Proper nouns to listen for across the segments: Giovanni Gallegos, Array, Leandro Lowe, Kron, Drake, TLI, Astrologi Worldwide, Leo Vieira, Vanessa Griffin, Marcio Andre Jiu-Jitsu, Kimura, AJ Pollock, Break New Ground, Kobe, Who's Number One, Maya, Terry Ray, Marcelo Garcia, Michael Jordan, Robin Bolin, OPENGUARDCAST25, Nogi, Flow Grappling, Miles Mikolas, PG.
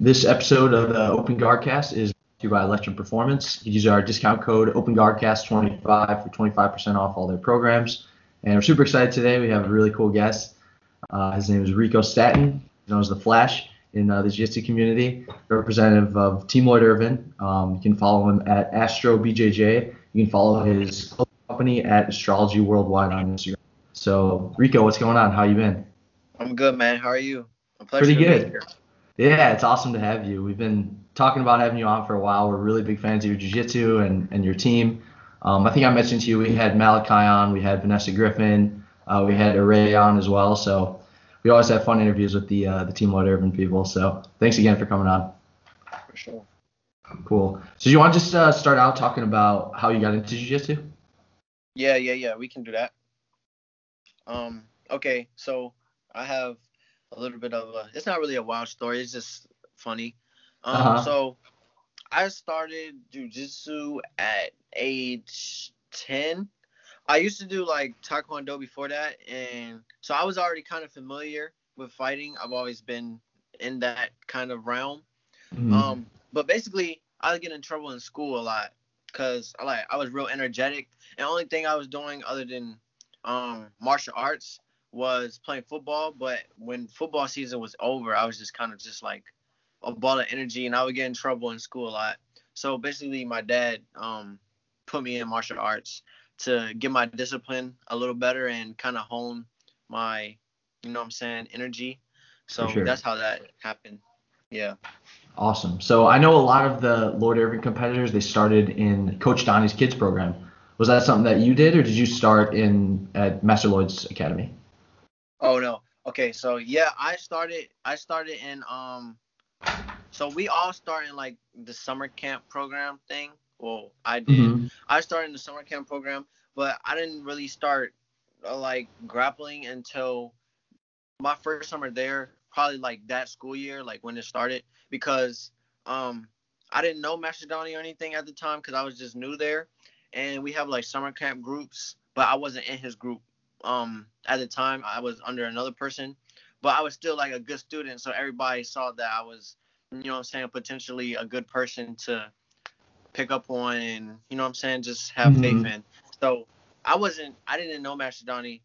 This episode of the Open GuardCast is brought to you by Electrum Performance. You can use our discount code OPENGUARDCAST25 for 25% off all their programs. And we're super excited today. We have a really cool guest. His name is Rico Staton, known as The Flash in the GST community, representative of Team Lloyd Irvin. You can follow him at AstroBJJ. You can follow his company at Astrologi Worldwide on Instagram. So, Rico, what's going on? How you been? I'm good, man. How are you? A pleasure to be here. Pretty good. Yeah, it's awesome to have you. We've been talking about having you on for a while. We're really big fans of your jiu-jitsu and your team. I think I mentioned to you we had Malachi on, we had Vanessa Griffin, we had Array on as well. So we always have fun interviews with the Team Lloyd Irvin people. So thanks again for coming on. For sure. Cool. So you want to just start out talking about how you got into jiu-jitsu? Yeah. We can do that. Okay, so I have a little bit of a, it's not really a wild story, it's just funny. So I started jiu-jitsu at age 10. I used to do like taekwondo before that, and so I was already kind of familiar with fighting. I've always been in that kind of realm. But basically I would get in trouble in school a lot because I was real energetic, and the only thing I was doing other than martial arts was playing football. But when football season was over, I was just kind of just like a ball of energy, and I would get in trouble in school a lot. So basically my dad put me in martial arts to get my discipline a little better and kind of hone my, you know what I'm saying, energy. So that's how that happened. Yeah. Awesome. So I know a lot of the Lloyd Irvin competitors, they started in Coach Donnie's kids program. Was that something that you did, or did you start at Master Lloyd's Academy? Oh, no. Okay, so, yeah, I started in so we all start in, like, the summer camp program thing. Well, I did. I started in the summer camp program, but I didn't really start, like, grappling until my first summer there, probably, like, that school year, like, when it started, because I didn't know Meshadani or anything at the time because I was just new there. And we have, like, summer camp groups, but I wasn't in his group. At the time, I was under another person, but I was still, like, a good student, so everybody saw that I was, you know what I'm saying, potentially a good person to pick up on and, you know what I'm saying, just have faith in. So I didn't know Meshadani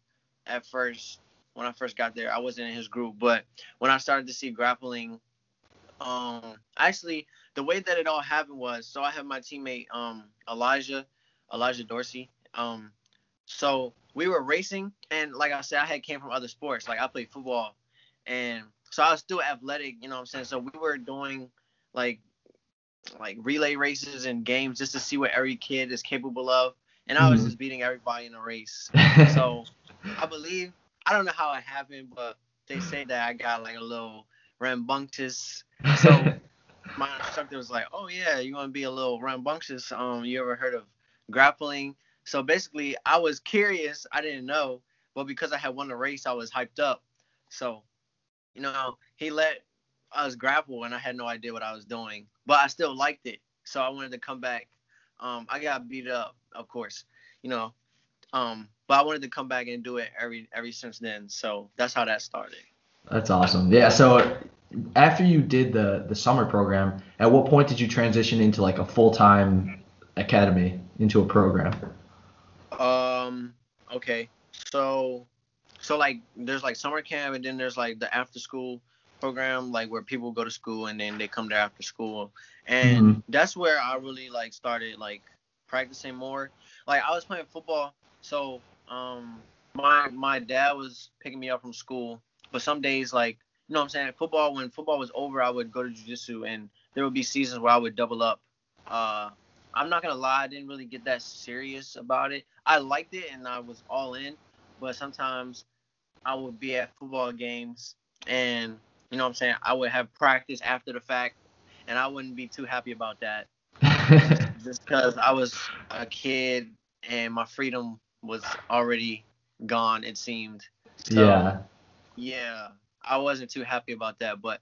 at first. When I first got there, I wasn't in his group, but when I started to see grappling, actually, the way that it all happened was, so I had my teammate, Elijah Dorsey. So we were racing, and like I said, I had came from other sports. Like, I played football, and so I was still athletic, you know what I'm saying? So we were doing, like relay races and games just to see what every kid is capable of, and I was just beating everybody in the race. So I don't know how it happened, but they say that I got, like, a little rambunctious. So my instructor was like, oh, yeah, you want to be a little rambunctious? You ever heard of grappling? So basically, I was curious. I didn't know, but because I had won the race, I was hyped up. So, you know, he let us grapple, and I had no idea what I was doing, but I still liked it. So I wanted to come back. I got beat up, of course, you know, but I wanted to come back and do it every since then. So that's how that started. That's awesome. Yeah. So after you did the summer program, at what point did you transition into, like, a full-time academy, into a program? Okay. So like, there's, like, summer camp, and then there's, like, the after school program, like, where people go to school and then they come there after school. And that's where I really, like, started, like, practicing more. Like, I was playing football, so my dad was picking me up from school, but some days, like, you know what I'm saying, when football was over, I would go to jiu-jitsu, and there would be seasons where I would double up. I'm not going to lie, I didn't really get that serious about it. I liked it, and I was all in, but sometimes I would be at football games, and, you know what I'm saying, I would have practice after the fact, and I wouldn't be too happy about that. Just because I was a kid, and my freedom was already gone, it seemed. So, yeah, I wasn't too happy about that, but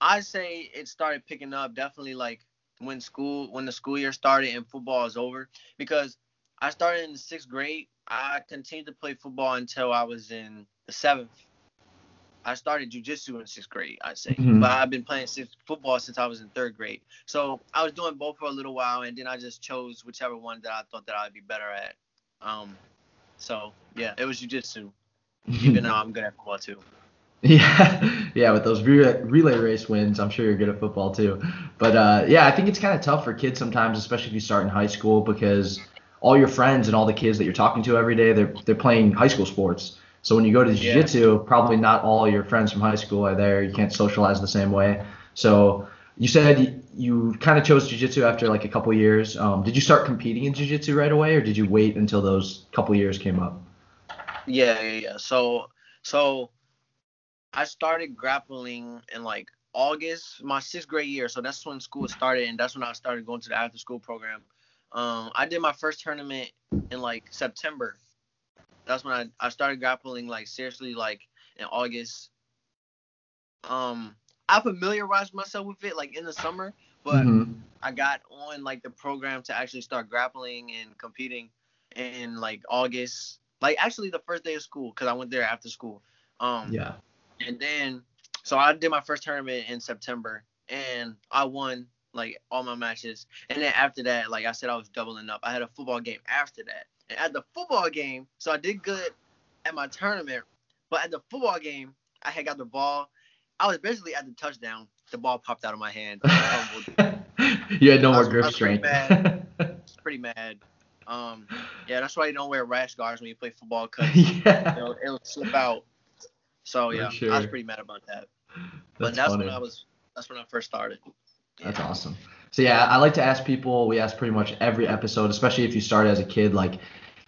I say it started picking up, definitely, like, when the school year started and football is over, because I started in the 6th grade. I continued to play football until I was in the 7th. I started jujitsu in sixth grade, I'd say. Mm-hmm. But I've been playing football since I was in third grade. So I was doing both for a little while, and then I just chose whichever one that I thought that I'd be better at. So, yeah, it was jujitsu, even though I'm good at football too. Yeah, yeah. With those relay race wins, I'm sure you're good at football too. But, yeah, I think it's kind of tough for kids sometimes, especially if you start in high school, because all your friends and all the kids that you're talking to every day, they're playing high school sports. So when you go to jiu-jitsu, probably not all your friends from high school are there. You can't socialize the same way. So you said you kind of chose jiu-jitsu after like a couple years. Did you start competing in jiu-jitsu right away, or did you wait until those couple years came up? Yeah. So I started grappling in like August, my sixth grade year. So that's when school started, and that's when I started going to the after-school program. I did my first tournament in like September. That's when I started grappling, like, seriously, like, in August. I familiarized myself with it, like, in the summer. But I got on, like, the program to actually start grappling and competing in, like, August. Like, actually, the first day of school, because I went there after school. Yeah. And then, so I did my first tournament in September. And I won, like, all my matches. And then after that, like I said, I was doubling up. I had a football game after that. And at the football game, so I did good at my tournament, but at the football game, I had got the ball. I was basically at the touchdown. The ball popped out of my hand. You had no more grip strength. I was pretty mad. Yeah, that's why you don't wear rash guards when you play football, because it'll slip out. So, yeah, sure. I was pretty mad about that. That's when I first started. Yeah. That's awesome. So, yeah, I like to ask people, we ask pretty much every episode, especially if you started as a kid, like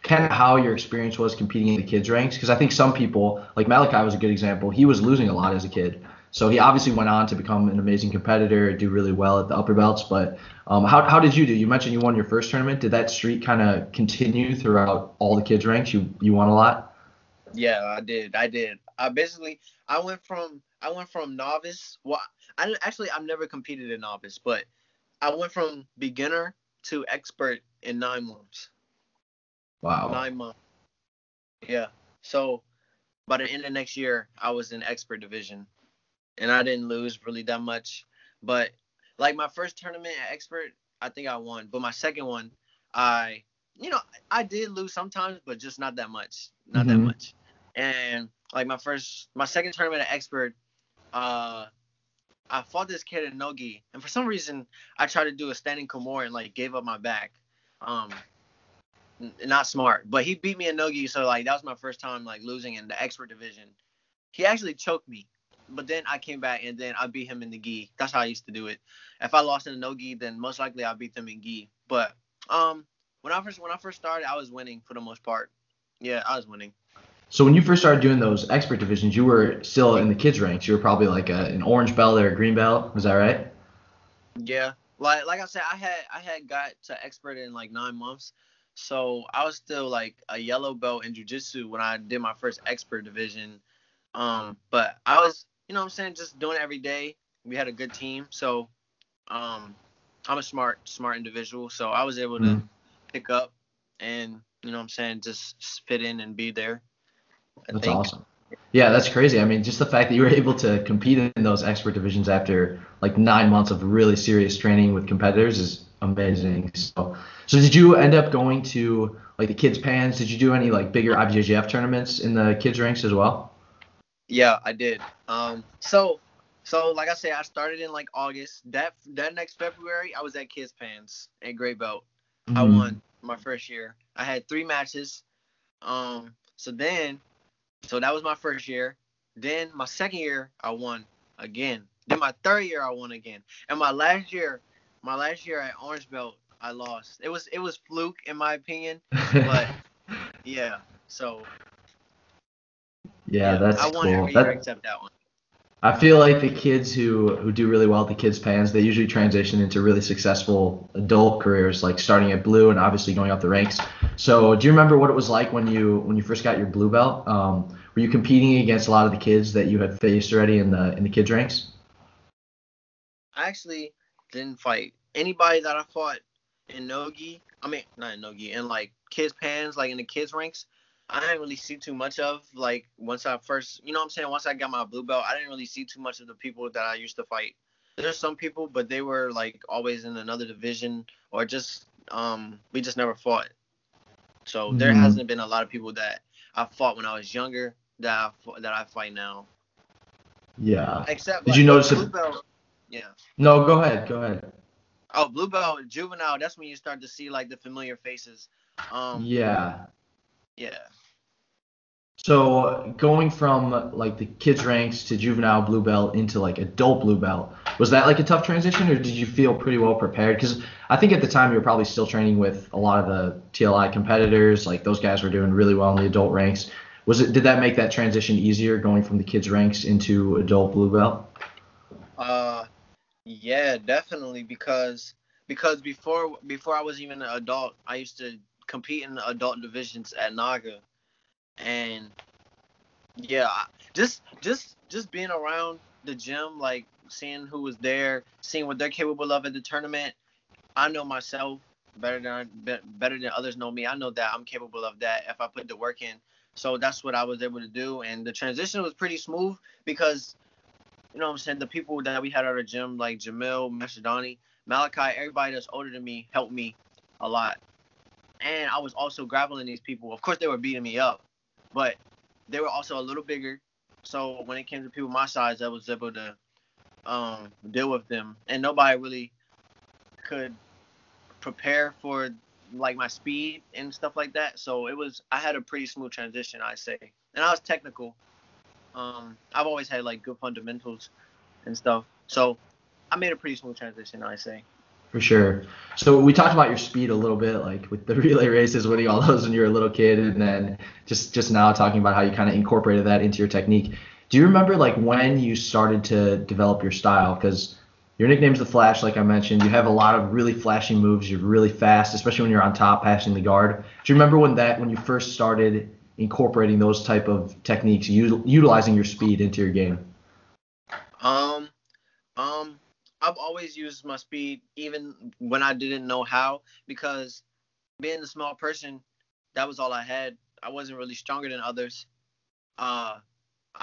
kind of how your experience was competing in the kids' ranks. Because I think some people, like Malachi was a good example, he was losing a lot as a kid. So he obviously went on to become an amazing competitor, do really well at the upper belts. But how did you do? You mentioned you won your first tournament. Did that streak kind of continue throughout all the kids' ranks? You won a lot? Yeah, I did. I went from novice. Well, I've never competed in novice, but I went from beginner to expert in 9 months. Wow. 9 months. Yeah. So by the end of next year, I was in expert division, and I didn't lose really that much. But like my first tournament at expert, I think I won. But my second one, I did lose sometimes, but just not that much. Not that much. And like my second tournament at expert, I fought this kid in Nogi, and for some reason I tried to do a standing Kimura and like gave up my back. Not smart, but he beat me in Nogi, so like that was my first time like losing in the expert division. He actually choked me, but then I came back and then I beat him in the gi. That's how I used to do it. If I lost in the Nogi, then most likely I beat them in gi. But when I first started, I was winning for the most part. Yeah, I was winning. So when you first started doing those expert divisions, you were still in the kids' ranks. You were probably like an orange belt or a green belt. Was that right? Yeah. Like I said, I had got to expert in like 9 months. So I was still like a yellow belt in jiu-jitsu when I did my first expert division. But I was, you know what I'm saying, just doing it every day. We had a good team. So I'm a smart individual. So I was able to pick up and, you know what I'm saying, just fit in and be there. That's awesome. Yeah, that's crazy. I mean, just the fact that you were able to compete in those expert divisions after like 9 months of really serious training with competitors is amazing. So did you end up going to like the Kids Pans? Did you do any like bigger IBJJF tournaments in the kids ranks as well? Yeah, I did. So like I said, I started in like August. That next February, I was at Kids Pans at Gray Belt. I won my first year. I had 3 matches. So that was my first year. Then my second year, I won again. Then my third year, I won again. And my last year at Orange Belt, I lost. It was fluke in my opinion, but yeah. So yeah, that's cool. I won every year except that one. I feel like the kids who do really well at the Kids Pans, they usually transition into really successful adult careers, like starting at blue and obviously going up the ranks. So do you remember what it was like when you first got your blue belt? Were you competing against a lot of the kids that you had faced already in the kids ranks? I actually didn't fight anybody that I fought in Nogi. I mean, not in Nogi, in like Kids Pans, like in the kids ranks. I didn't really see too much of, like, once I first, you know what I'm saying, once I got my blue belt, I didn't really see too much of the people that I used to fight. There's some people, but they were, like, always in another division, or just, we just never fought. So there hasn't been a lot of people that I fought when I was younger that I fight now. Yeah. Except, did like, you notice blue belt, yeah. No, go ahead. Oh, blue belt, juvenile, that's when you start to see, like, the familiar faces. Yeah. So going from like the kids ranks to juvenile blue belt into like adult blue belt, was that like a tough transition, or did you feel pretty well prepared? Because I think at the time you were probably still training with a lot of the TLI competitors, like those guys were doing really well in the adult ranks. Did that make that transition easier, going from the kids ranks into adult blue belt? Yeah, definitely, because before I was even an adult, I used to compete in the adult divisions at Naga, and yeah, just being around the gym, like seeing who was there, seeing what they're capable of at the tournament. I know myself better than others know me. I know that I'm capable of that if I put the work in. So that's what I was able to do, and the transition was pretty smooth because, you know what I'm saying, the people that we had at our gym, like Jamil, Meshadani, Malachi, everybody that's older than me helped me a lot. And I was also grappling these people. Of course, they were beating me up, but they were also a little bigger. So when it came to people my size, I was able to deal with them. And nobody really could prepare for, like, my speed and stuff like that. So I had a pretty smooth transition, I'd say. And I was technical. I've always had, like, good fundamentals and stuff. So I made a pretty smooth transition, I'd say. For sure. So we talked about your speed a little bit, like with the relay races, winning all those when you were a little kid, and then just now talking about how you kind of incorporated that into your technique. Do you remember, like, when you started to develop your style? Because your nickname's The Flash, like I mentioned. You have a lot of really flashy moves. You're really fast, especially when you're on top, passing the guard. Do you remember when you first started incorporating those type of techniques, utilizing your speed into your game? I've always used my speed, even when I didn't know how, because being a small person, that was all I had. I wasn't really stronger than others. I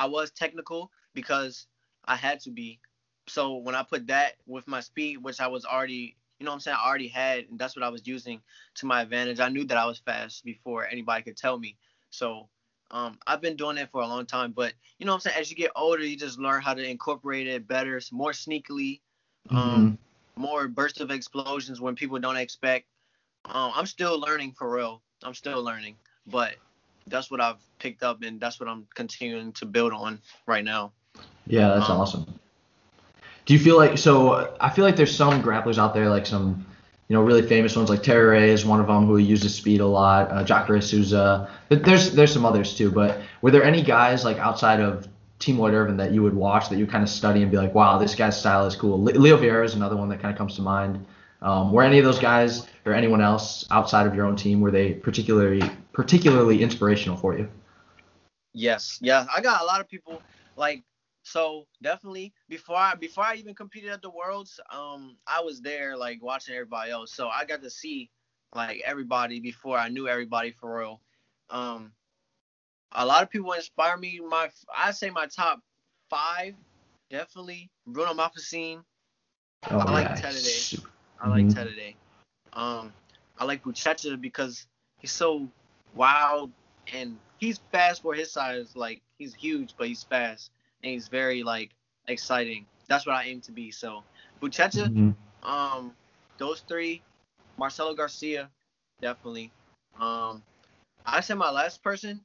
was technical because I had to be. So when I put that with my speed, which I was already, you know what I'm saying, I already had, and that's what I was using to my advantage. I knew that I was fast before anybody could tell me. So I've been doing it for a long time. But, you know what I'm saying, as you get older, you just learn how to incorporate it better, more sneakily. More bursts of explosions when people don't expect. I'm still learning, for real. I'm still learning, but that's what I've picked up, and that's what I'm continuing to build on right now. Yeah, that's awesome. Do you feel like, I feel like there's some grapplers out there, like some, you know, really famous ones, like Terry Ray is one of them who uses speed a lot, Jacare Souza. There's some others too, but were there any guys, like, outside of Team Lloyd Irvin that you would watch, that you kind of study and be like, wow, this guy's style is cool? Leo Vieira is another one that kind of comes to mind. Were any of those guys or anyone else outside of your own team, were they particularly inspirational for you? Yes. Yeah. I got a lot of people, like, so definitely before I even competed at the Worlds, I was there, like, watching everybody else. So I got to see, like, everybody before I knew everybody, for real. A lot of people inspire me. I'd say my top five, definitely Bruno Maffesine. I like Teddy. I like Buchecha because he's so wild, and he's fast for his size. Like, he's huge, but he's fast, and he's very, like, exciting. That's what I aim to be. So Buchecha, those three, Marcelo Garcia, definitely. I said my last person.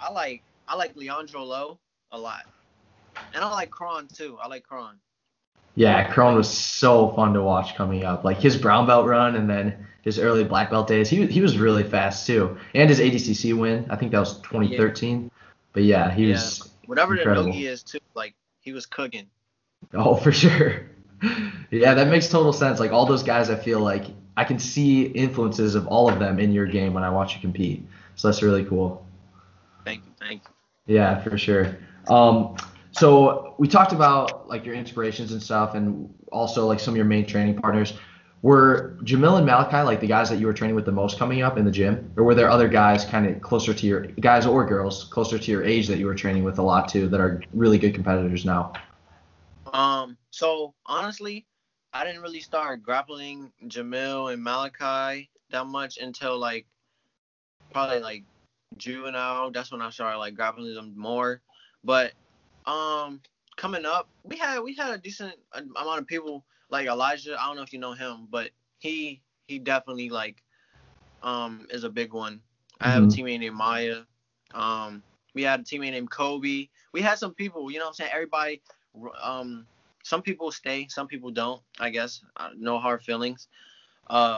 I like Leandro Lowe a lot. And I like Kron, too. Yeah, Kron was so fun to watch coming up. Like, his brown belt run and then his early black belt days, he was really fast, too. And his ADCC win, I think that was 2013. Yeah. But, yeah, he was whatever incredible. The Nogi is, too, like, he was cooking. Oh, for sure. Yeah, that makes total sense. Like, all those guys, I feel like I can see influences of all of them in your game when I watch you compete. So that's really cool. Thank you. Yeah, for sure. So we talked about, like, your inspirations and stuff, and also, like, some of your main training partners. Were Jamil and Malachi like the guys that you were training with the most coming up in the gym, or were there other guys kind of closer to your guys or girls closer to your age that you were training with a lot too that are really good competitors now? So honestly, I didn't really start grappling Jamil and Malachi that much until like probably like juvenile. That's when I started like grappling them more. But coming up, we had a decent amount of people. Like Elijah, I don't know if you know him, but he definitely like is a big one. I have a teammate named Maya. We had a teammate named Kobe. We had some people, you know what I'm saying? Everybody, some people stay, some people don't, I guess. No hard feelings. And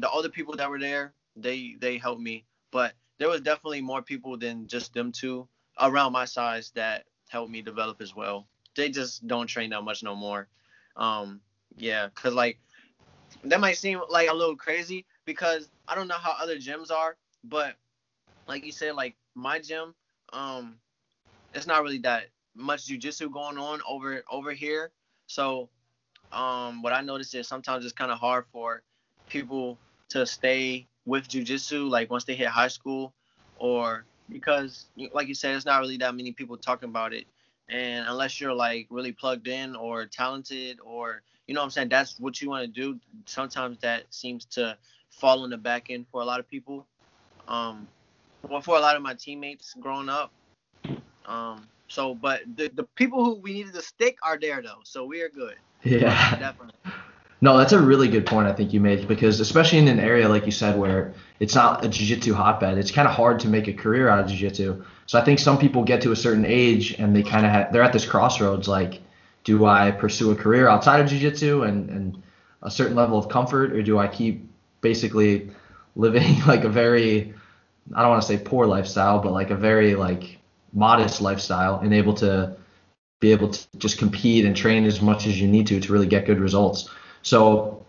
the other people that were there, they helped me. But there was definitely more people than just them two around my size that helped me develop as well. They just don't train that much no more. Yeah, because like that might seem like a little crazy because I don't know how other gyms are, but like you said, like my gym, it's not really that much jiu-jitsu going on over here. So what I noticed is sometimes it's kind of hard for people to stay with jiu-jitsu like once they hit high school, or because like you said, it's not really that many people talking about it. And unless you're, like, really plugged in or talented or, you know what I'm saying, that's what you want to do, sometimes that seems to fall in the back end for a lot of people. Well, for a lot of my teammates growing up. But the people who we needed to stick are there, though, so we are good. Yeah. Definitely. No, that's a really good point I think you made, because especially in an area, like you said, where it's not a jiu-jitsu hotbed, it's kind of hard to make a career out of jiu-jitsu. So I think some people get to a certain age and they kind of they're at this crossroads, like, do I pursue a career outside of jiu-jitsu and a certain level of comfort, or do I keep basically living like a very, I don't want to say poor lifestyle, but like a very like modest lifestyle and able to just compete and train as much as you need to really get good results. So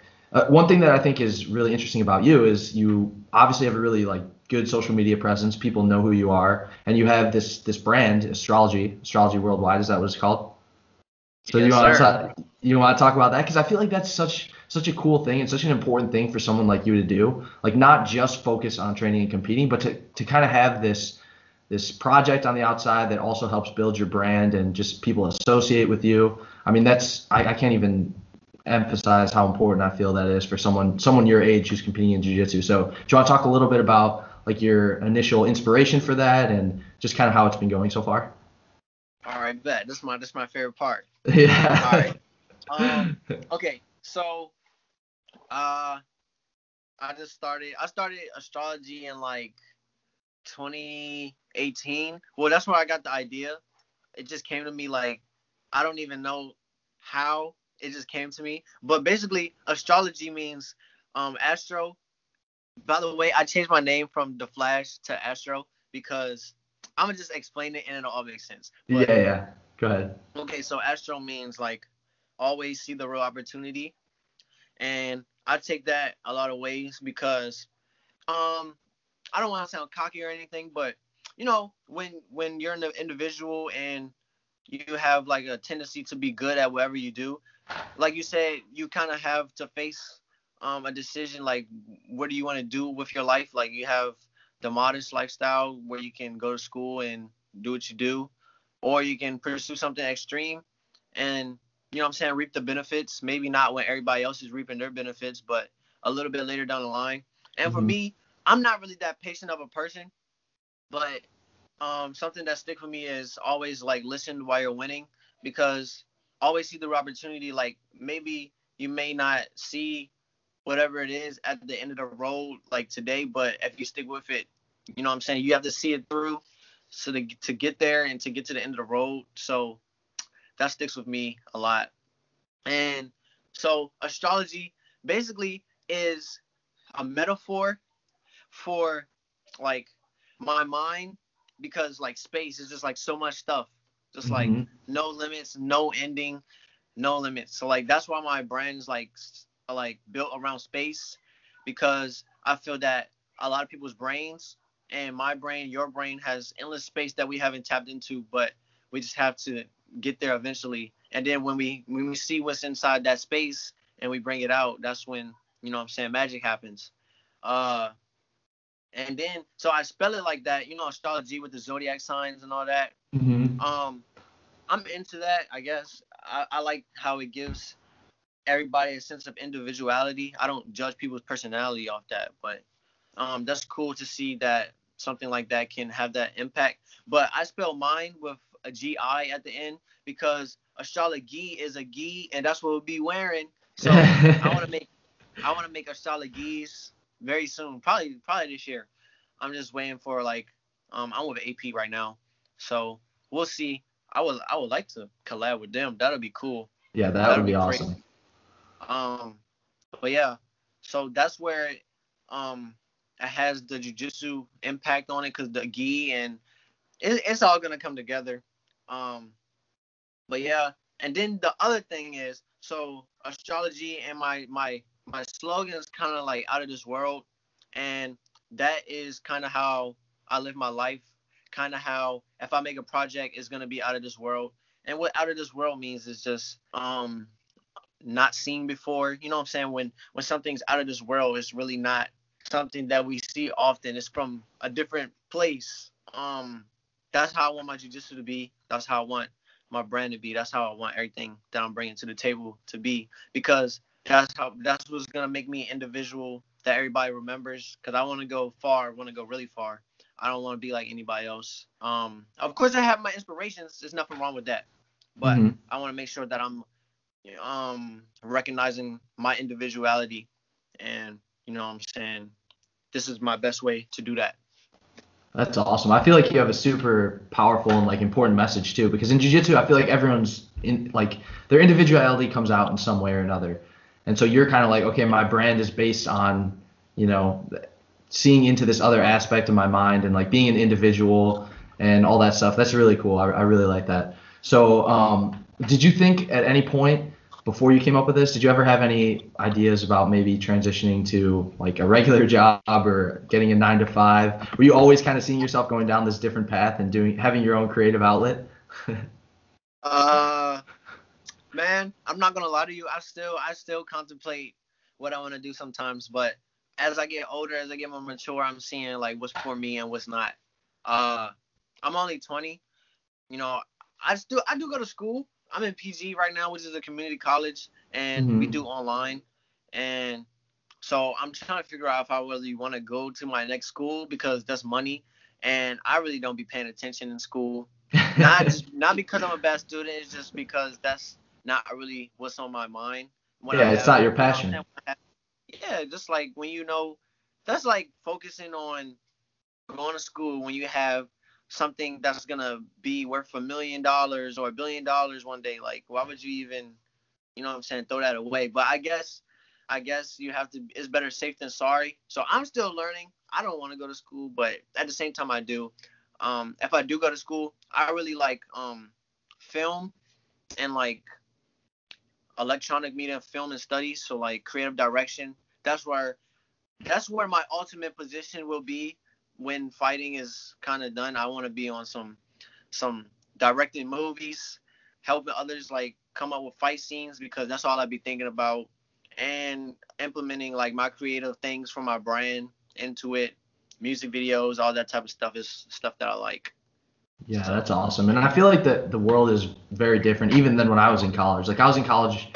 one thing that I think is really interesting about you is you obviously have a really like good social media presence. People know who you are, and you have this brand, Astrologi Worldwide. Is that what it's called? So yes, you want to talk about that? Because I feel like that's such a cool thing and such an important thing for someone like you to do. Like not just focus on training and competing, but to kind of have this project on the outside that also helps build your brand and just people associate with you. I mean, that's I can't even emphasize how important I feel that is for someone your age who's competing in jiu-jitsu. So do you want to talk a little bit about like your initial inspiration for that and just kind of how it's been going so far? All right, bet. This is my favorite part. Yeah. All right. Okay. So I started astrology in like 2018. Well, that's where I got the idea. It just came to me like I don't even know how. It just came to me. But basically, astrology means astro. By the way, I changed my name from The Flash to Astro because I'm going to just explain it and it'll all make sense. But, yeah. Go ahead. Okay, so astro means, like, always see the real opportunity. And I take that a lot of ways because I don't want to sound cocky or anything, but, you know, when you're an individual and you have, like, a tendency to be good at whatever you do, like you said, you kind of have to face a decision, like, what do you want to do with your life? Like, you have the modest lifestyle where you can go to school and do what you do, or you can pursue something extreme and, you know what I'm saying, reap the benefits. Maybe not when everybody else is reaping their benefits, but a little bit later down the line. And for me, I'm not really that patient of a person, but something that sticks with me is always, like, listen while you're winning, because always see the opportunity. Like, maybe you may not see whatever it is at the end of the road, like today, but if you stick with it, you know what I'm saying, you have to see it through so to get there and to get to the end of the road. So that sticks with me a lot. And so astrology basically is a metaphor for, like, my mind, because, like, space is just, like, so much stuff. Just, like, no limits, no ending, no limits. So, like, that's why my brand's, like built around space, because I feel that a lot of people's brains and my brain, your brain, has endless space that we haven't tapped into, but we just have to get there eventually. And then when we see what's inside that space, and we bring it out, that's when, you know what I'm saying, magic happens. And then, so I spell it like that, you know, astrology with the zodiac signs and all that. Mm-hmm. I'm into that, I guess. I like how it gives everybody a sense of individuality. I don't judge people's personality off that, but that's cool to see that something like that can have that impact. But I spell mine with a G-I at the end because astrologi is a gi, and that's what we'll be wearing. So I want to make astrologis very soon, probably this year. I'm just waiting for, like, I'm with AP right now, so we'll see. I would like to collab with them. That'll be cool. Yeah, that would be awesome. But yeah, so that's where it has the jiu-jitsu impact on it, because the gi and it's all gonna come together. But yeah, and then the other thing is, so astrology and my slogan is kind of like out of this world, and that is kind of how I live my life. Kind of how if I make a project, it's gonna be out of this world. And what out of this world means is just not seen before. You know what I'm saying? When something's out of this world, it's really not something that we see often. It's from a different place. That's how I want my jiu-jitsu to be. That's how I want my brand to be. That's how I want everything that I'm bringing to the table to be, because that's what's gonna make me individual that everybody remembers. Because I want to go far. I want to go really far. I don't want to be like anybody else. Of course, I have my inspirations. There's nothing wrong with that. But mm-hmm. I want to make sure that I'm recognizing my individuality. And, you know what I'm saying, this is my best way to do that. That's awesome. I feel like you have a super powerful and, like, important message, too. Because in jiu-jitsu, I feel like everyone's, in like, their individuality comes out in some way or another. And so you're kind of like, okay, my brand is based on, you know, seeing into this other aspect of my mind and, like, being an individual and all that stuff. That's really cool. I really like that. So did you think at any point before you came up with this, did you ever have any ideas about maybe transitioning to, like, a regular job or getting a 9-to-5? Were you always kind of seeing yourself going down this different path and having your own creative outlet? Man, I'm not going to lie to you. I still contemplate what I want to do sometimes, but as I get older, as I get more mature, I'm seeing, like, what's for me and what's not. I'm only 20. You know, I do go to school. I'm in PG right now, which is a community college, and mm-hmm. we do online. And so I'm trying to figure out if I really want to go to my next school, because that's money. And I really don't be paying attention in school. Not because I'm a bad student. It's just because that's not really what's on my mind. It's not your passion. Yeah, just like when, you know, that's like focusing on going to school when you have something that's going to be worth $1 million or $1 billion one day. Like, why would you even, you know what I'm saying, throw that away? But I guess you have to, it's better safe than sorry. So I'm still learning. I don't want to go to school, but at the same time I do. If I do go to school, I really like film and, like, electronic media, film and studies, so, like, creative direction. That's where my ultimate position will be when fighting is kind of done. I want to be on some directing movies, helping others, like, come up with fight scenes, because that's all I'd be thinking about, and implementing, like, my creative things from my brand into it. Music videos, all that type of stuff is stuff that I like. Yeah, that's awesome. And I feel like the world is very different even than when I was in college. Like, I was in college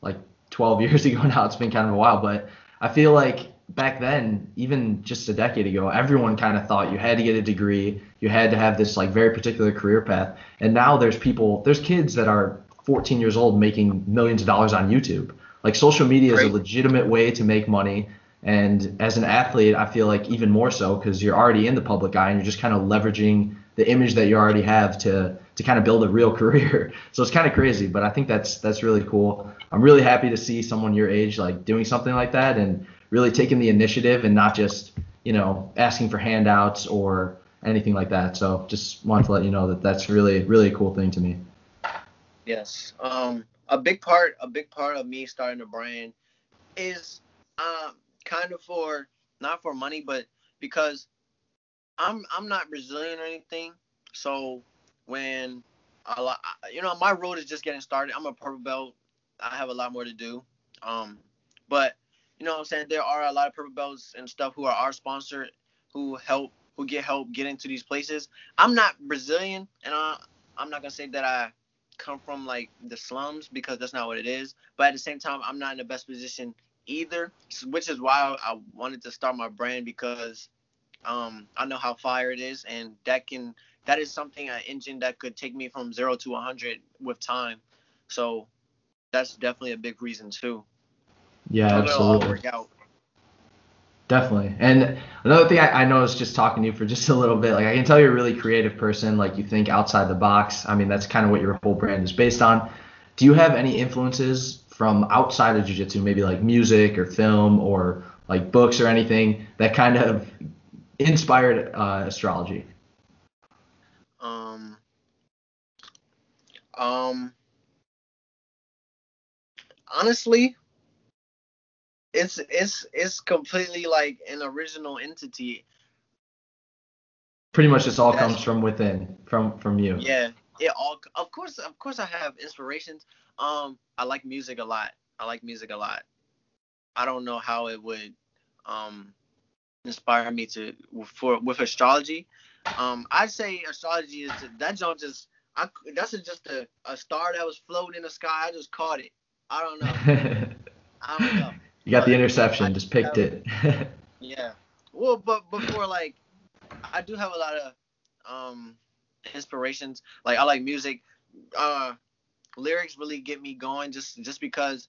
like 12 years ago now. It's been kind of a while, but I feel like back then, even just a decade ago, everyone kind of thought you had to get a degree. You had to have this, like, very particular career path. And now there's kids that are 14 years old making millions of dollars on YouTube. Like, social media is a legitimate way to make money. And as an athlete, I feel like even more so, because you're already in the public eye and you're just kind of leveraging the image that you already have to kind of build a real career. So it's kind of crazy, but I think that's really cool. I'm really happy to see someone your age, like, doing something like that and really taking the initiative and not just, you know, asking for handouts or anything like that. So just wanted to let you know that that's really, really a cool thing to me. Yes. A big part of me starting a brand is kind of for, not for money, but because I'm not Brazilian or anything, so when my road is just getting started. I'm a purple belt. I have a lot more to do. But you know what I'm saying, there are a lot of purple belts and stuff who are our sponsor, who get help get into these places. I'm not Brazilian, and I'm not gonna say that I come from like the slums, because that's not what it is. But at the same time, I'm not in the best position either, which is why I wanted to start my brand, because I know how fire it is, and that is something, an engine that could take me from 0 to 100 with time. So that's definitely a big reason too. Yeah, absolutely. Work out. Definitely. And another thing I noticed just talking to you for just a little bit, like I can tell you're a really creative person. Like you think outside the box. I mean, that's kind of what your whole brand is based on. Do you have any influences from outside of jiu-jitsu, maybe like music or film or like books or anything that kind of inspired astrology? Honestly, it's completely like an original entity. Pretty much, this all comes from within, from you. Yeah, it all. Of course, I have inspirations. I like music a lot. I don't know how it would inspire me with astrology. I'd say astrology is that jump just. That's just a star that was floating in the sky. I just caught it. I don't know. You got the interception. Just picked it. Yeah. Well, but before, like, I do have a lot of inspirations. Like, I like music. Lyrics really get me going. Just because,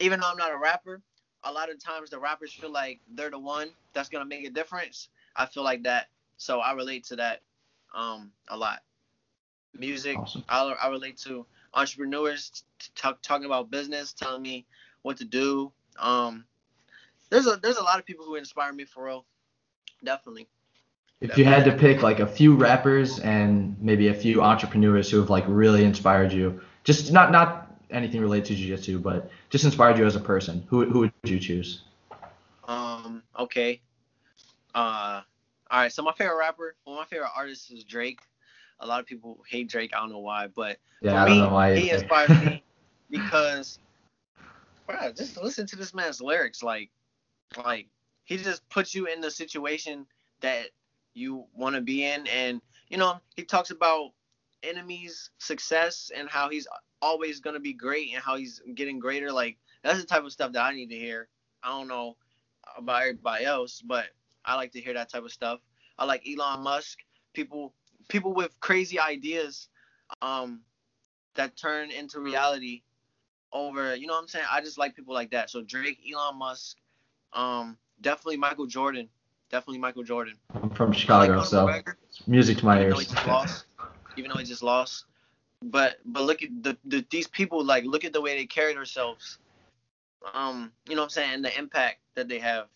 even though I'm not a rapper, a lot of times the rappers feel like they're the one that's gonna make a difference. I feel like that, so I relate to that a lot. Music, awesome. I relate to entrepreneurs talking about business, telling me what to do. There's a lot of people who inspire me, for real. Definitely. If you had to pick like a few rappers and maybe a few entrepreneurs who have like really inspired you, just not anything related to jiu-jitsu, but just inspired you as a person, who would you choose? Okay. All right. So my favorite rapper, my favorite artist is Drake. A lot of people hate Drake. I don't know why, but yeah, for me, he inspires me because, bro, just listen to this man's lyrics. Like he just puts you in the situation that you want to be in, and you know he talks about enemies, success, and how he's always gonna be great and how he's getting greater. Like that's the type of stuff that I need to hear. I don't know about everybody else, but I like to hear that type of stuff. I like Elon Musk. People with crazy ideas that turn into reality over, you know what I'm saying? I just like people like that. So Drake, Elon Musk, definitely Michael Jordan. I'm from Chicago, like, so music to my ears. Even though he just lost. But look at these people, like, look at the way they carry themselves. You know what I'm saying? And the impact that they have.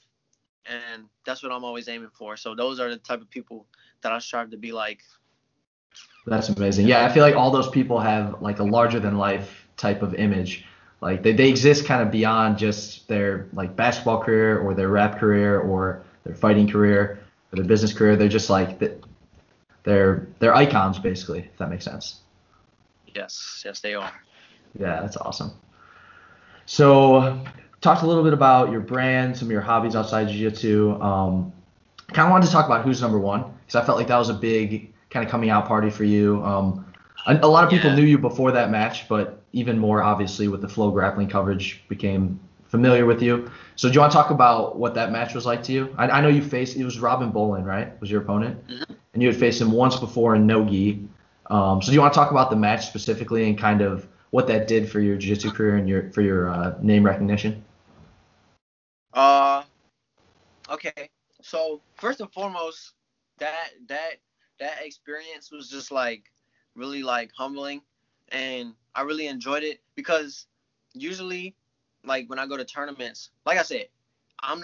And that's what I'm always aiming for. So those are the type of people that I strive to be like. That's amazing. Yeah, I feel like all those people have like a larger than life type of image. Like they exist kind of beyond just their like basketball career or their rap career or their fighting career or their business career. They're just like they're icons basically, if that makes sense. Yes, they are. Yeah, that's awesome. So talked a little bit about your brand, some of your hobbies outside jiu-jitsu. Kind of wanted to talk about Who's Number One, because I felt like that was a big kind of coming out party for you. A lot of people knew you before that match, but even more obviously with the Flow Grappling coverage became familiar with you. So do you want to talk about what that match was like to you? I know you faced, it was Robin Bolin, right? Was your opponent? Mm-hmm. And you had faced him once before in no-gi. So do you want to talk about the match specifically and kind of what that did for your jiu-jitsu career and for your name recognition? Okay. So first and foremost, that experience was just like really like humbling, and I really enjoyed it, because usually like when I go to tournaments, like I said, I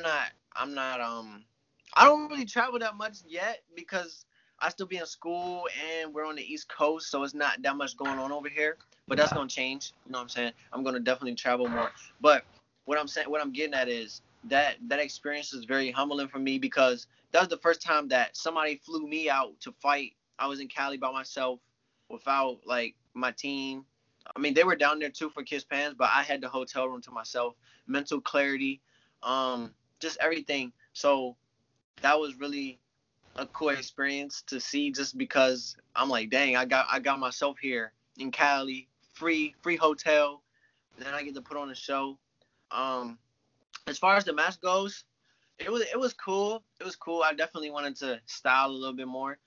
don't really travel that much yet because I still be in school and we're on the East Coast, so it's not that much going on over here, but that's going to change. You know what I'm saying? I'm going to definitely travel more, but what I'm getting at is that experience is very humbling for me, because that was the first time that somebody flew me out to fight. I was in Cali by myself without like my team. I mean, they were down there too for Kids Pans, but I had the hotel room to myself, mental clarity, just everything. So that was really a cool experience to see, just because I'm like, dang, I got myself here in Cali, free hotel, and then I get to put on a show. As far as the match goes, it was cool. It was cool. I definitely wanted to style a little bit more.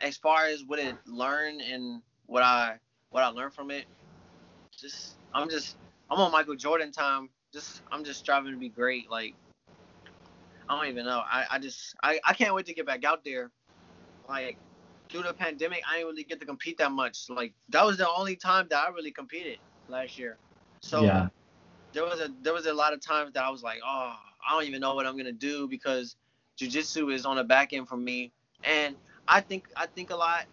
As far as what it learned and what I learned from it, I'm on Michael Jordan time. I'm just striving to be great. Like, I don't even know. I can't wait to get back out there. Like, through the pandemic, I didn't really get to compete that much. Like, that was the only time that I really competed last year. So yeah. There was a lot of times that I was like, oh, I don't even know what I'm gonna do, because jiu-jitsu is on the back end for me. And I think a lot.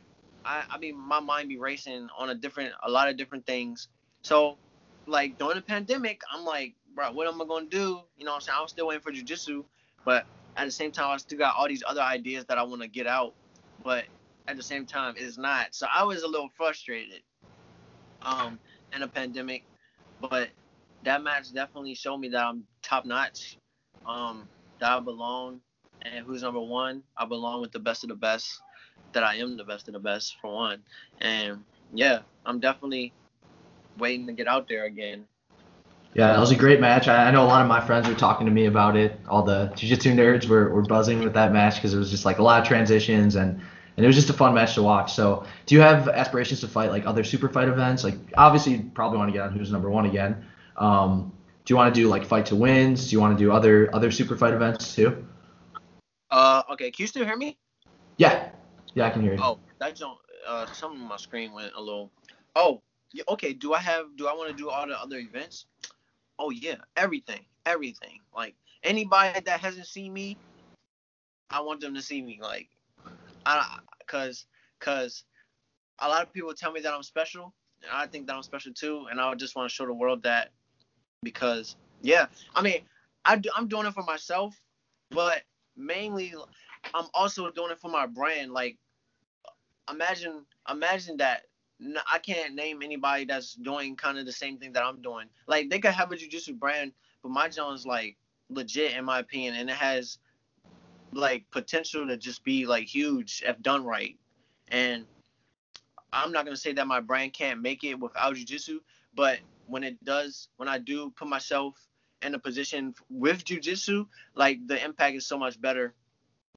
I mean, my mind be racing on a lot of different things. So, like, during the pandemic, I'm like, bro, what am I gonna do? You know what I'm saying? I was still waiting for jiu-jitsu, but at the same time, I still got all these other ideas that I want to get out. But at the same time, it's not. So I was a little frustrated in the pandemic. But that match definitely showed me that I'm top notch, that I belong, and Who's Number One. I belong with the best of the best. That I am the best of the best, for one. And yeah, I'm definitely waiting to get out there again. Yeah, that was a great match. I know a lot of my friends were talking to me about it. All the jiu-jitsu nerds were buzzing with that match, because it was just like a lot of transitions, and it was just a fun match to watch. So do you have aspirations to fight like other super fight events? Like, obviously you probably want to get on Who's Number One again. Do you want to do like Fight to Wins? Do you want to do other super fight events too? Okay, can you still hear me? Yeah, I can hear you. Oh, that's on. Some of my screen went a little. Oh, yeah, okay. Do I want to do all the other events? Oh yeah, everything. Like, anybody that hasn't seen me, I want them to see me. Like, cause a lot of people tell me that I'm special, and I think that I'm special too. And I just want to show the world that, because yeah, I mean, I'm doing it for myself, but mainly, I'm also doing it for my brand. Like, imagine that I can't name anybody that's doing kind of the same thing that I'm doing. Like, they could have a jiu-jitsu brand, but my Jones, like, legit in my opinion, and it has like potential to just be like huge if done right. And I'm not gonna say that my brand can't make it without jiu-jitsu, but when I do put myself in a position with jiu-jitsu, like, the impact is so much better,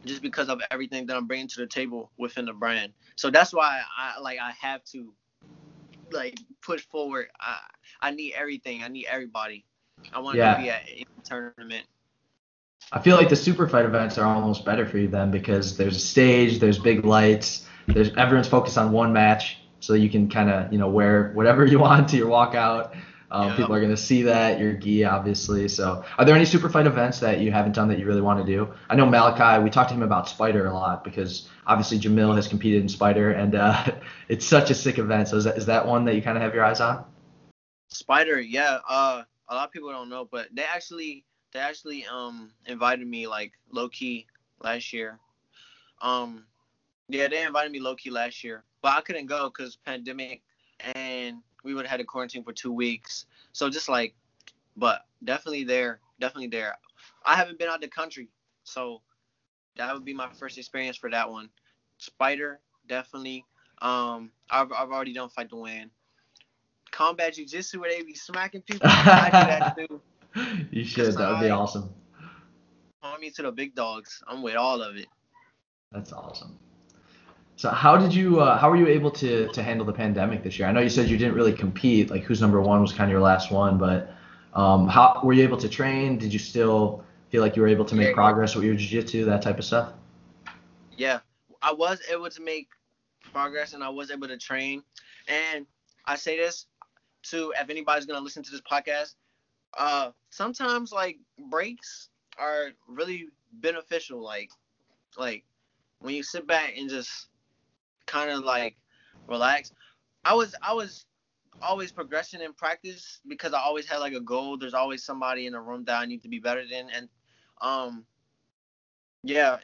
just because of everything that I'm bringing to the table within the brand. So that's why I have to, like, push forward. I need everything. I need everybody. I want to be at any tournament. I feel like the super fight events are almost better for you then, because there's a stage, there's big lights, there's everyone's focused on one match, so you can kind of, you know, wear whatever you want to your walkout. People are going to see that, your gi, obviously. So are there any super fight events that you haven't done that you really want to do? I know Malachi, we talked to him about Spider a lot, because obviously Jamil has competed in Spider, and it's such a sick event. So is that one that you kind of have your eyes on? Spider, yeah. A lot of people don't know, but they actually invited me, like, low-key last year. Yeah, they invited me low-key last year, but I couldn't go because pandemic, and we would have had to quarantine for 2 weeks. So just like, but definitely there. I haven't been out the country, so that would be my first experience for that one. Spider, definitely. I've already done Fight to Win. Combat jiu-jitsu, where they be smacking people. I do that too. You should. That would be awesome. Call me to the big dogs. I'm with all of it. That's awesome. So how were you able to handle the pandemic this year? I know you said you didn't really compete, like Who's Number One was kind of your last one, but how were you able to train? Did you still feel like you were able to make progress with your jiu-jitsu, that type of stuff? Yeah, I was able to make progress, and I was able to train. And I say this to, if anybody's going to listen to this podcast, sometimes, like, breaks are really beneficial. Like when you sit back and just kind of like relax. I was always progressing in practice, because I always had like a goal. There's always somebody in the room that I need to be better than, and and you know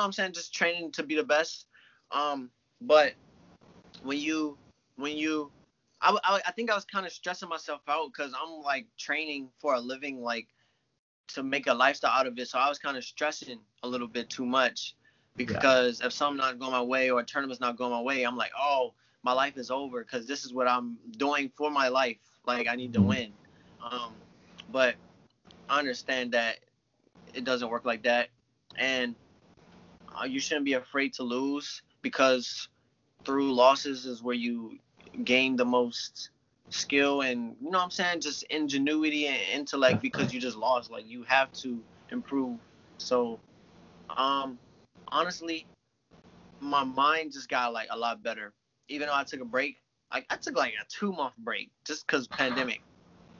what I'm saying, just training to be the best. But when you I think I was kind of stressing myself out because I'm like training for a living, like to make a lifestyle out of it. So I was kind of stressing a little bit too much because if something not going my way or a tournament's not going my way, I'm like, oh, my life is over because this is what I'm doing for my life. Like I need to win. But I understand that it doesn't work like that. And you shouldn't be afraid to lose because through losses is where you gain the most skill and, you know what I'm saying, just ingenuity and intellect because you just lost. Like, you have to improve. So, honestly, my mind just got, like, a lot better. Even though I took a break, I took, like, a 2-month break just because pandemic.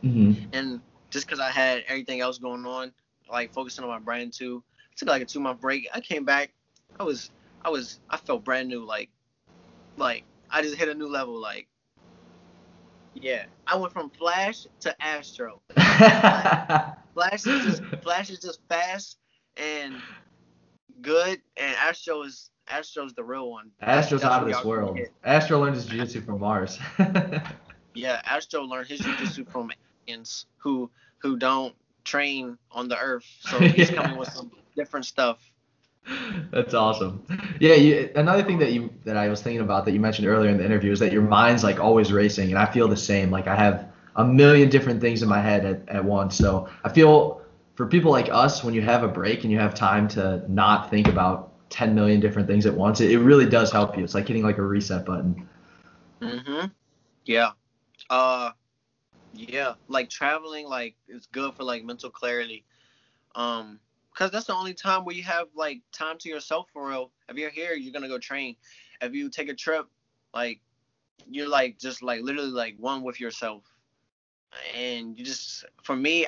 Mm-hmm. And just because I had everything else going on, like, focusing on my brand, too. I took, like, a 2-month break. I came back. I felt brand new, like, I just hit a new level, like, yeah. I went from Flash to Astro. Flash is just fast and good, and Astro's the real one. Astro's out of this world. Astro learned his jiu-jitsu from Mars. Yeah, Astro learned his jiu-jitsu from aliens who don't train on the Earth, so he's coming with some different stuff. That's awesome. Yeah, another thing that I was thinking about that you mentioned earlier in the interview is that your mind's like always racing, and I feel the same. Like I have a million different things in my head at once. So I feel for people like us, when you have a break and you have time to not think about 10 million different things at once, it really does help you. It's like hitting like a reset button. Mhm. Yeah. Yeah. Like traveling, like it's good for like mental clarity. Because that's the only time where you have, like, time to yourself for real. If you're here, you're going to go train. If you take a trip, like, you're, like, just, like, literally, like, one with yourself. And you just, for me,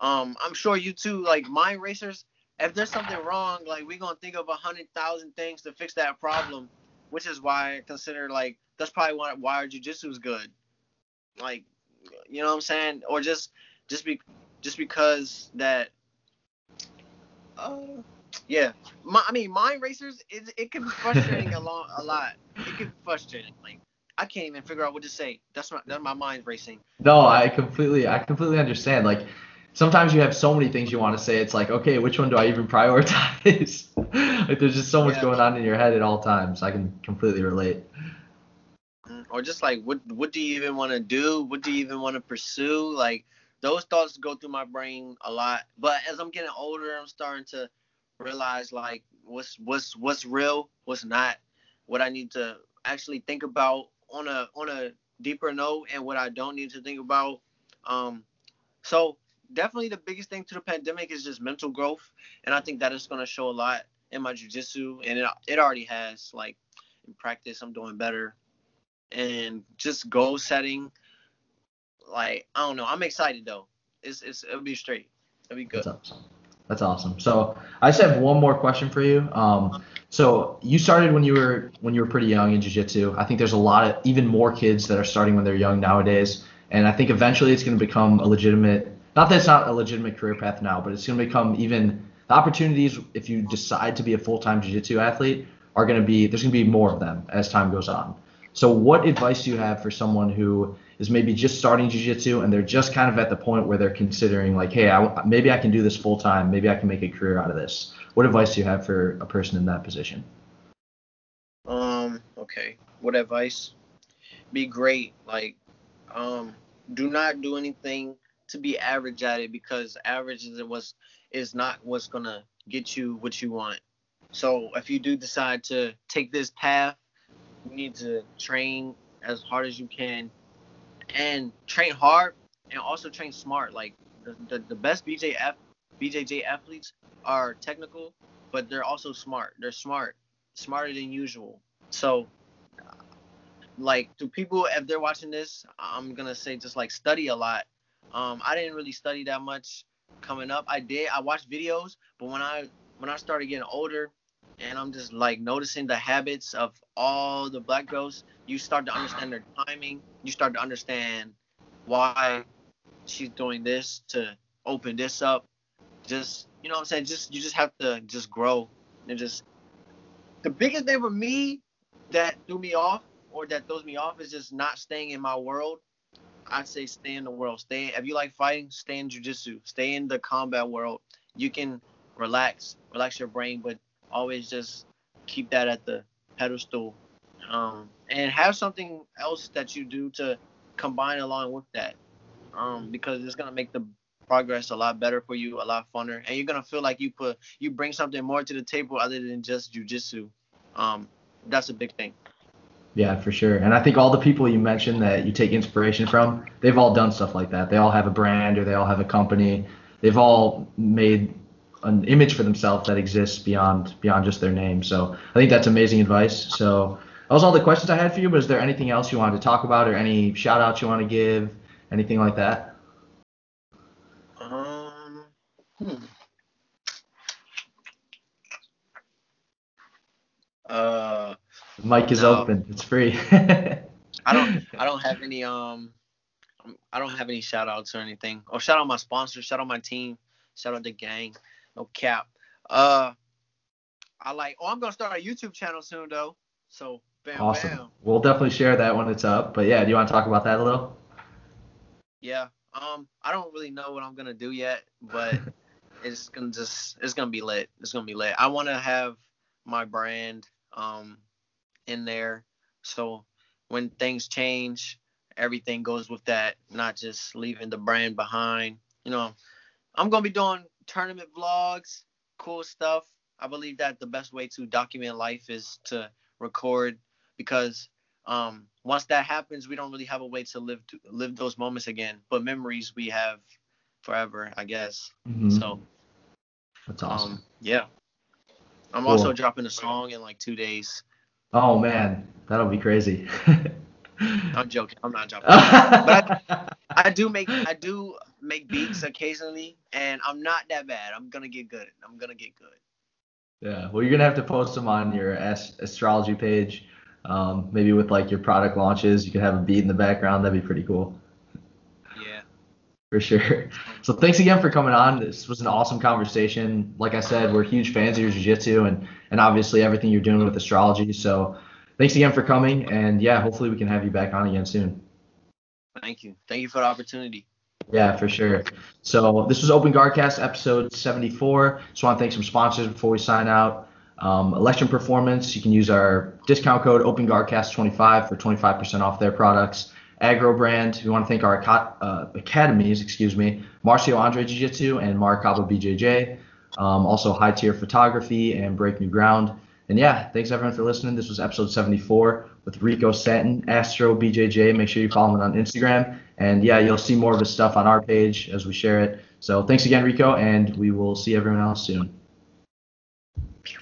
I'm sure you too, like, mind racers, if there's something wrong, like, we're going to think of 100,000 things to fix that problem, which is why I consider, like, that's probably why our jiu-jitsu is good. Like, you know what I'm saying? Or just because that... yeah. Mind racers, it can be frustrating a lot. It can be frustrating. Like I can't even figure out what to say. That's my mind racing. No, I completely understand. Like sometimes you have so many things you want to say. It's like, okay, which one do I even prioritize? Like there's just so much going on in your head at all times. I can completely relate. Or just like, what do you even want to do? What do you even want to pursue? Like. Those thoughts go through my brain a lot, but as I'm getting older, I'm starting to realize like what's real, what's not, what I need to actually think about on a deeper note, and what I don't need to think about. So definitely the biggest thing to the pandemic is just mental growth, and I think that is going to show a lot in my jiu-jitsu, and it already has. Like in practice, I'm doing better, and just goal setting. Like, I don't know. I'm excited, though. It'll be straight. It'll be good. That's awesome. So I just have one more question for you. So you started when you were pretty young in jiu-jitsu. I think there's a lot of even more kids that are starting when they're young nowadays. And I think eventually it's going to become a legitimate – not that it's not a legitimate career path now, but it's going to become even – the opportunities if you decide to be a full-time jiu-jitsu athlete are going to be – there's going to be more of them as time goes on. So what advice do you have for someone who is maybe just starting jiu-jitsu and they're just kind of at the point where they're considering like, hey, maybe I can do this full-time. Maybe I can make a career out of this. What advice do you have for a person in that position? Okay. What advice? Be great. Like, do not do anything to be average at it because average is not what's going to get you what you want. So if you do decide to take this path, you need to train as hard as you can and train hard and also train smart. Like the best BJJ athletes are technical, but they're also smart. They're smarter than usual. So like to people, if they're watching this, I'm going to say just like study a lot. I didn't really study that much coming up. I watched videos, but when I started getting older, and I'm just, like, noticing the habits of all the black girls. You start to understand their timing. You start to understand why she's doing this to open this up. Just, you know what I'm saying? You just have to just grow. And the biggest thing for me that threw me off or that throws me off is just not staying in my world. I'd say stay in the world. Stay, if you like fighting, stay in jiu-jitsu. Stay in the combat world. You can relax your brain, but always just keep that at the pedestal. And have something else that you do to combine along with that, because it's going to make the progress a lot better for you, a lot funner. And you're going to feel like you bring something more to the table other than just jiu-jitsu. That's a big thing. Yeah, for sure. And I think all the people you mentioned that you take inspiration from, they've all done stuff like that. They all have a brand or they all have a company. They've all made an image for themselves that exists beyond just their name. So I think that's amazing advice. So that was all the questions I had for you, but is there anything else you wanted to talk about or any shout outs you want to give, anything like that? The mic is open. It's free. I don't have any shout outs or anything. Oh, shout out my sponsors, shout out my team, shout out the gang. No cap. I'm gonna start a YouTube channel soon though. So bam, awesome. Bam. We'll definitely share that when it's up. But yeah, do you want to talk about that a little? Yeah. I don't really know what I'm gonna do yet, but it's gonna be lit. It's gonna be lit. I wanna have my brand in there, so when things change, everything goes with that, not just leaving the brand behind. You know, I'm gonna be doing tournament vlogs, cool stuff. I believe that the best way to document life is to record, because once that happens, we don't really have a way to live those moments again, but memories we have forever, I guess. Mm-hmm. So that's awesome. I'm cool. Also dropping a song in like 2 days. Oh man, that'll be crazy. I'm joking. I'm not joking. But I do make beats occasionally, and I'm not that bad. I'm gonna get good. Yeah. Well, you're gonna have to post them on your astrology page. Maybe with like your product launches, you can have a beat in the background. That'd be pretty cool. Yeah. For sure. So thanks again for coming on. This was an awesome conversation. Like I said, we're huge fans of your jiu-jitsu and obviously everything you're doing with astrology. So thanks again for coming. And yeah, hopefully we can have you back on again soon. Thank you. Thank you for the opportunity. Yeah, for sure. So this was Open GuardCast episode 74. Just want to thank some sponsors before we sign out. Electrum Performance. You can use our discount code OPENGUARDCAST25 for 25% off their products. Agro Brand. We want to thank our academies, Marcio Andre Jiu-Jitsu and Marcelo BJJ. Also High Tier Photography and Break New Ground. And yeah, thanks everyone for listening. This was episode 74 with Rico Staton, AstroBJJ. Make sure you follow him on Instagram. And yeah, you'll see more of his stuff on our page as we share it. So thanks again, Rico, and we will see everyone else soon.